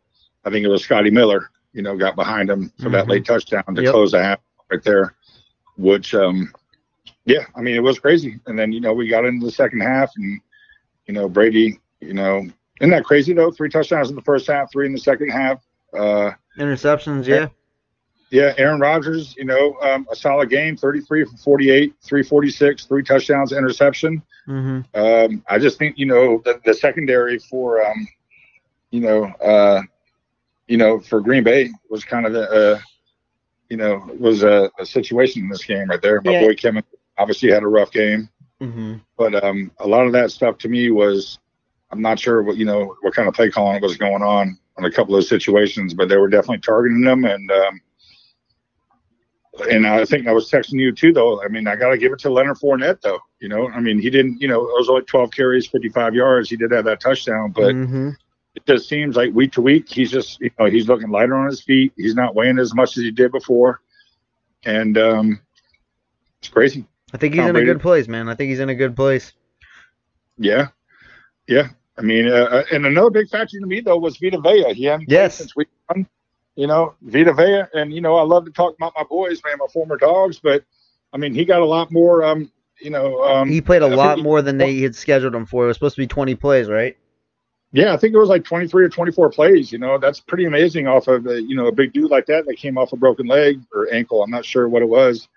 I think it was Scotty Miller, you know, got behind him for mm-hmm. that late touchdown to yep. close the half. Right there, which, um, yeah, I mean, it was crazy. And then, you know, we got into the second half, and, you know, Brady, you know, isn't that crazy, though? Three touchdowns in the first half, three in the second half. Uh, Interceptions, yeah. Yeah, Aaron Rodgers, you know, um, a solid game, thirty-three for forty-eight, three forty-six, three touchdowns, interception. Mm-hmm. Um, I just think, you know, the, the secondary for, um, you know, uh, you know, for Green Bay was kind of the uh, – you know, it was a, a situation in this game right there. My yeah. boy Kevin obviously had a rough game. Mm-hmm. But um, a lot of that stuff to me was, I'm not sure what, you know, what kind of play calling was going on on a couple of situations, but they were definitely targeting them. And um, and I think I was texting you too, though. I mean, I got to give it to Leonard Fournette, though. You know, I mean, he didn't, you know, it was only twelve carries, fifty-five yards. He did have that touchdown, but mm-hmm. it just seems like week to week, he's just, you know, he's looking lighter on his feet. He's not weighing as much as he did before. And, um, It's crazy. I think he's Tom in Brady. a good place, man. I think he's in a good place. Yeah. Yeah. I mean, uh, and another big factor to me, though, was Vita Vea. He hadn't yes. played since week one. You know, Vita Vea, and, you know, I love to talk about my boys, man, my former dogs, but, I mean, he got a lot more, um, you know. Um, he played a I lot more than they had scheduled him for. It was supposed to be twenty plays, right? Yeah, I think it was like twenty-three or twenty-four plays. You know, that's pretty amazing off of, a, you know, a big dude like that that came off a broken leg or ankle. I'm not sure what it was.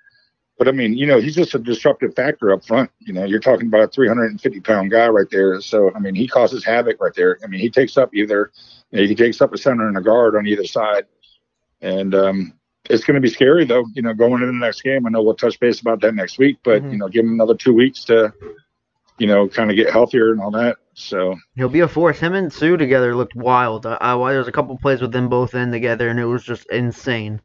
But, I mean, you know, he's just a disruptive factor up front. You know, you're talking about a three hundred fifty pound guy right there. So, I mean, he causes havoc right there. I mean, he takes up either you – know, he takes up a center and a guard on either side. And um, it's going to be scary, though, you know, going into the next game. I know we'll touch base about that next week. But, mm-hmm. you know, give him another two weeks to, you know, kind of get healthier and all that. So he'll be a force. Him and Sue together looked wild. I, I, there was a couple plays with them both in together, and it was just insane.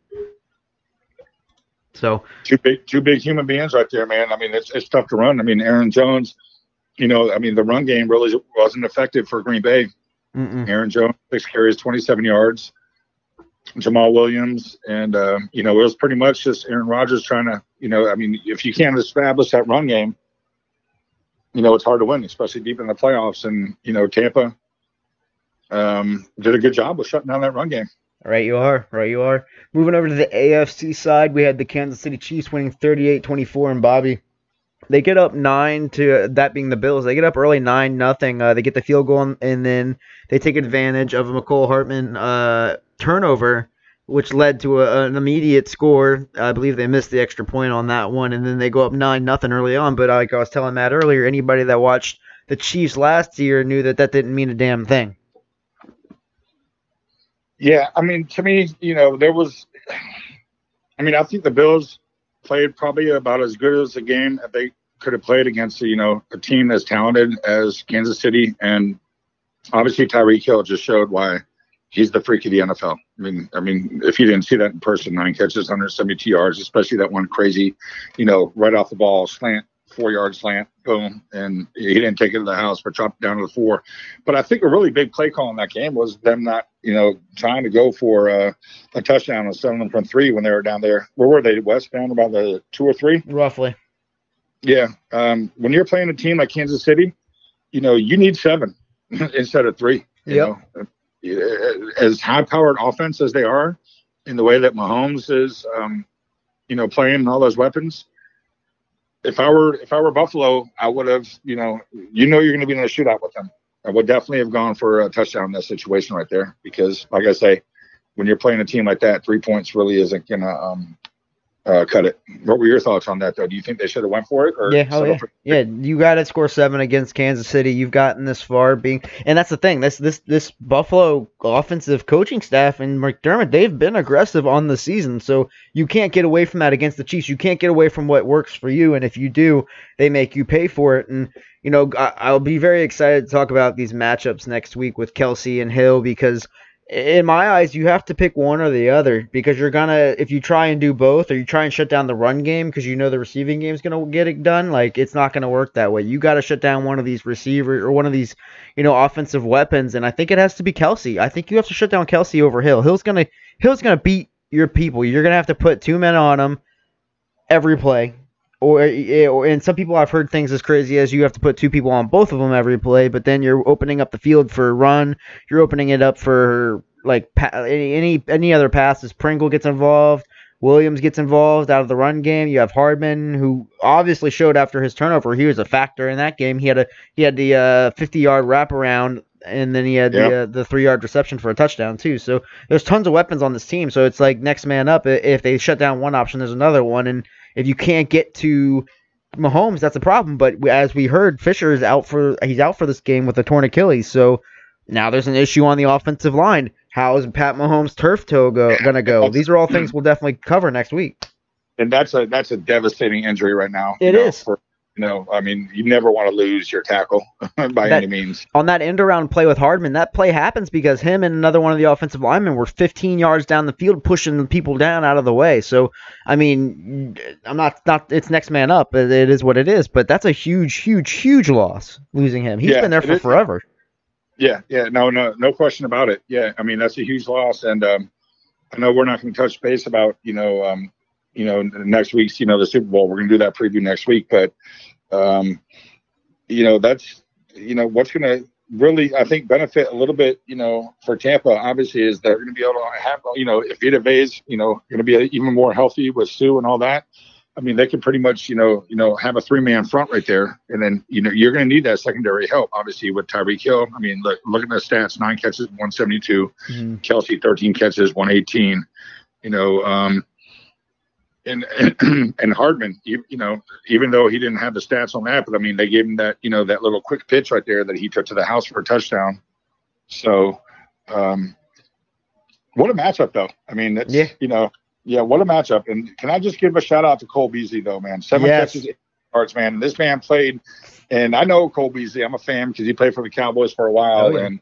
So two big, two big human beings right there, man. I mean, it's it's tough to run. I mean, Aaron Jones, you know, I mean, the run game really wasn't effective for Green Bay. Mm-mm. Aaron Jones, six carries, twenty-seven yards. Jamal Williams, and um, you know, it was pretty much just Aaron Rodgers trying to, you know, I mean, if you can't establish that run game, you know, it's hard to win, especially deep in the playoffs. And you know, Tampa um, did a good job with shutting down that run game. Right you are, right you are. Moving over to the A F C side, we had the Kansas City Chiefs winning thirty-eight twenty-four, and Bobby, they get up nine to that being the Bills. They get up early nine nothing. Uh, they get the field goal, on, and then they take advantage of a McCole Hartman uh, turnover, which led to a, an immediate score. I believe they missed the extra point on that one, and then they go up nine nothing early on. But like I was telling Matt earlier, anybody that watched the Chiefs last year knew that that didn't mean a damn thing. Yeah, I mean, to me, you know, there was – I mean, I think the Bills played probably about as good as a game that they could have played against, you know, a team as talented as Kansas City. And obviously Tyreek Hill just showed why he's the freak of the N F L. I mean, I mean, if you didn't see that in person, nine catches, one hundred seventy-two yards, especially that one crazy, you know, right off the ball slant, four-yard slant, boom. And he didn't take it to the house, but chopped it down to the four. But I think a really big play call in that game was them not, you know, trying to go for uh, a touchdown and selling them from three when they were down there. Where were they, westbound, about the two or three? Roughly. Yeah. Um, when you're playing a team like Kansas City, you know, you need seven instead of three. You know, as high-powered offense as they are, in the way that Mahomes is, um, you know, playing and all those weapons, If I were if I were Buffalo, I would have, you know, you know you're going to be in a shootout with them. I would definitely have gone for a touchdown in that situation right there because, like I say, when you're playing a team like that, three points really isn't going to um, uh, cut it. What were your thoughts on that, though? Do you think they should have went for it? Or yeah, oh, yeah. For- yeah, you got to score seven against Kansas City. You've gotten this far. being, And that's the thing. This, this, this Buffalo offensive coaching staff and McDermott, they've been aggressive on the season. So you can't get away from that against the Chiefs. You can't get away from what works for you. And if you do, they make you pay for it. And, you know, I, I'll be very excited to talk about these matchups next week with Kelsey and Hill because – in my eyes, you have to pick one or the other because you're going to – if you try and do both or you try and shut down the run game because you know the receiving game is going to get it done, like it's not going to work that way. You got to shut down one of these receivers or one of these, you know, offensive weapons, and I think it has to be Kelsey. I think you have to shut down Kelsey over Hill. Hill's going to Hill's going to beat your people. You're going to have to put two men on him every play. Or, or and some people I've heard things as crazy as you have to put two people on both of them every play, but then you're opening up the field for a run. You're opening it up for like any any other passes. Pringle gets involved. Williams gets involved out of the run game. You have Hardman, who obviously showed after his turnover. He was a factor in that game. He had a he had the uh, fifty-yard wraparound, and then he had yep. the uh, the three-yard reception for a touchdown too. So there's tons of weapons on this team. So it's like next man up. If they shut down one option, there's another one, and if you can't get to Mahomes, that's a problem. But as we heard, Fisher is out for he's out for this game with a torn Achilles. So now there's an issue on the offensive line. How is Pat Mahomes' turf toe go, gonna go? These are all things we'll definitely cover next week. And that's a that's a devastating injury right now. It you know, is. For, you know, I mean, you never want to lose your tackle by that, any means. On that end around play with Hardman, that play happens because him and another one of the offensive linemen were fifteen yards down the field, pushing the people down out of the way. So, I mean, I'm not not. It's next man up. It, it is what it is. But that's a huge, huge, huge loss losing him. He's yeah, been there for forever. Yeah, yeah, no, no, no question about it. Yeah, I mean, that's a huge loss, and um, I know we're not going to touch base about you know. Um, you know, next week's, you know, the Super Bowl. We're going to do that preview next week. But, um, you know, that's, you know, what's going to really, I think, benefit a little bit, you know, for Tampa, obviously, is they're going to be able to have, you know, if Vita Vey's, you know, going to be even more healthy with Sue and all that. I mean, they can pretty much, you know, you know, have a three-man front right there. And then, you know, you're going to need that secondary help, obviously, with Tyreek Hill. I mean, look, look at the stats, nine catches, one seventy-two. Mm-hmm. Kelsey, thirteen catches, one eighteen. You know, um, and, and and Hardman, you, you know, even though he didn't have the stats on that, but, I mean, they gave him that, you know, that little quick pitch right there that he took to the house for a touchdown. So, um, what a matchup, though. I mean, that's, yeah. you know. Yeah, what a matchup. And can I just give a shout-out to Cole Beasley, though, man? Seven yes. catches, eight yards, man. And this man played, and I know Cole Beasley. I'm a fan because he played for the Cowboys for a while. Oh, yeah. And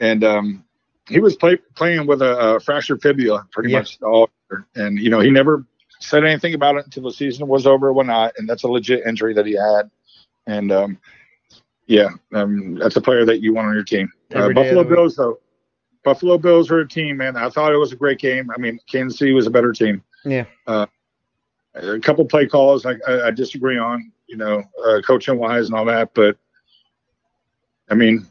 and um, he was play, playing with a, a fractured fibula pretty yeah. much all year. And, you know, he never said anything about it until the season was over or whatnot, and that's a legit injury that he had. And, um, yeah, um, that's a player that you want on your team. Uh, Buffalo Bills, though. Buffalo Bills are a team, man. I thought it was a great game. I mean, Kansas City was a better team. Yeah. Uh, a couple play calls I, I disagree on, you know, uh, coaching wise and all that. But, I mean,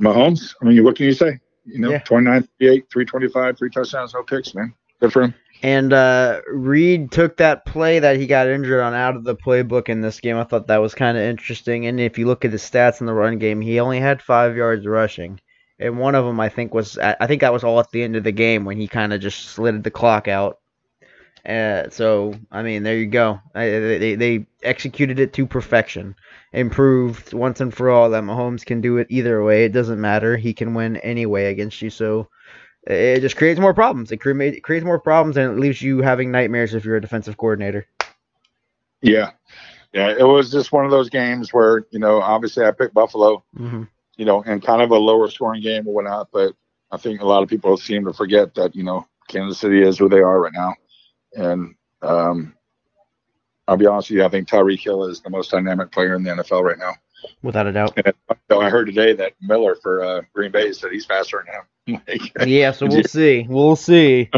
Mahomes, I mean, what can you say? You know, yeah. twenty-nine, thirty-eight, three twenty-five, three touchdowns, no picks, man. Good for him. And uh, Reed took that play that he got injured on out of the playbook in this game. I thought that was kind of interesting. And if you look at the stats in the run game, he only had five yards rushing. And one of them, I think, was – I think that was all at the end of the game when he kind of just slid the clock out. Uh, so, I mean, there you go. I, they, they executed it to perfection. Improved once and for all that Mahomes can do it either way. It doesn't matter. He can win any way against you. So, it just creates more problems. It, cre- it creates more problems, and it leaves you having nightmares if you're a defensive coordinator. Yeah. Yeah, it was just one of those games where, you know, obviously I picked Buffalo. Mm-hmm. You know, and kind of a lower scoring game or whatnot, but I think a lot of people seem to forget that, you know, Kansas City is who they are right now. And um, I'll be honest with you, I think Tyreek Hill is the most dynamic player in the N F L right now. Without a doubt. And so I heard today that Miller for uh, Green Bay said he's faster than him. Like, yeah, so we'll see. We'll see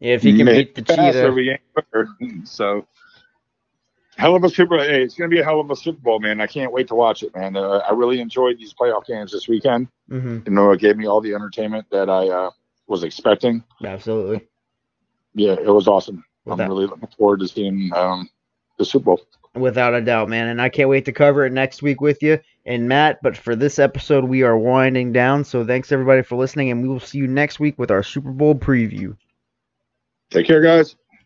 if he can beat the Cheetah. So. Hell of a Super Bowl. Hey, it's going to be a hell of a Super Bowl, man. I can't wait to watch it, man. Uh, I really enjoyed these playoff games this weekend. Mm-hmm. You know, it gave me all the entertainment that I uh, was expecting. Absolutely. Yeah, it was awesome. Without, I'm really looking forward to seeing um, the Super Bowl. Without a doubt, man. And I can't wait to cover it next week with you and Matt. But for this episode, we are winding down. So thanks, everybody, for listening. And we will see you next week with our Super Bowl preview. Take care, guys.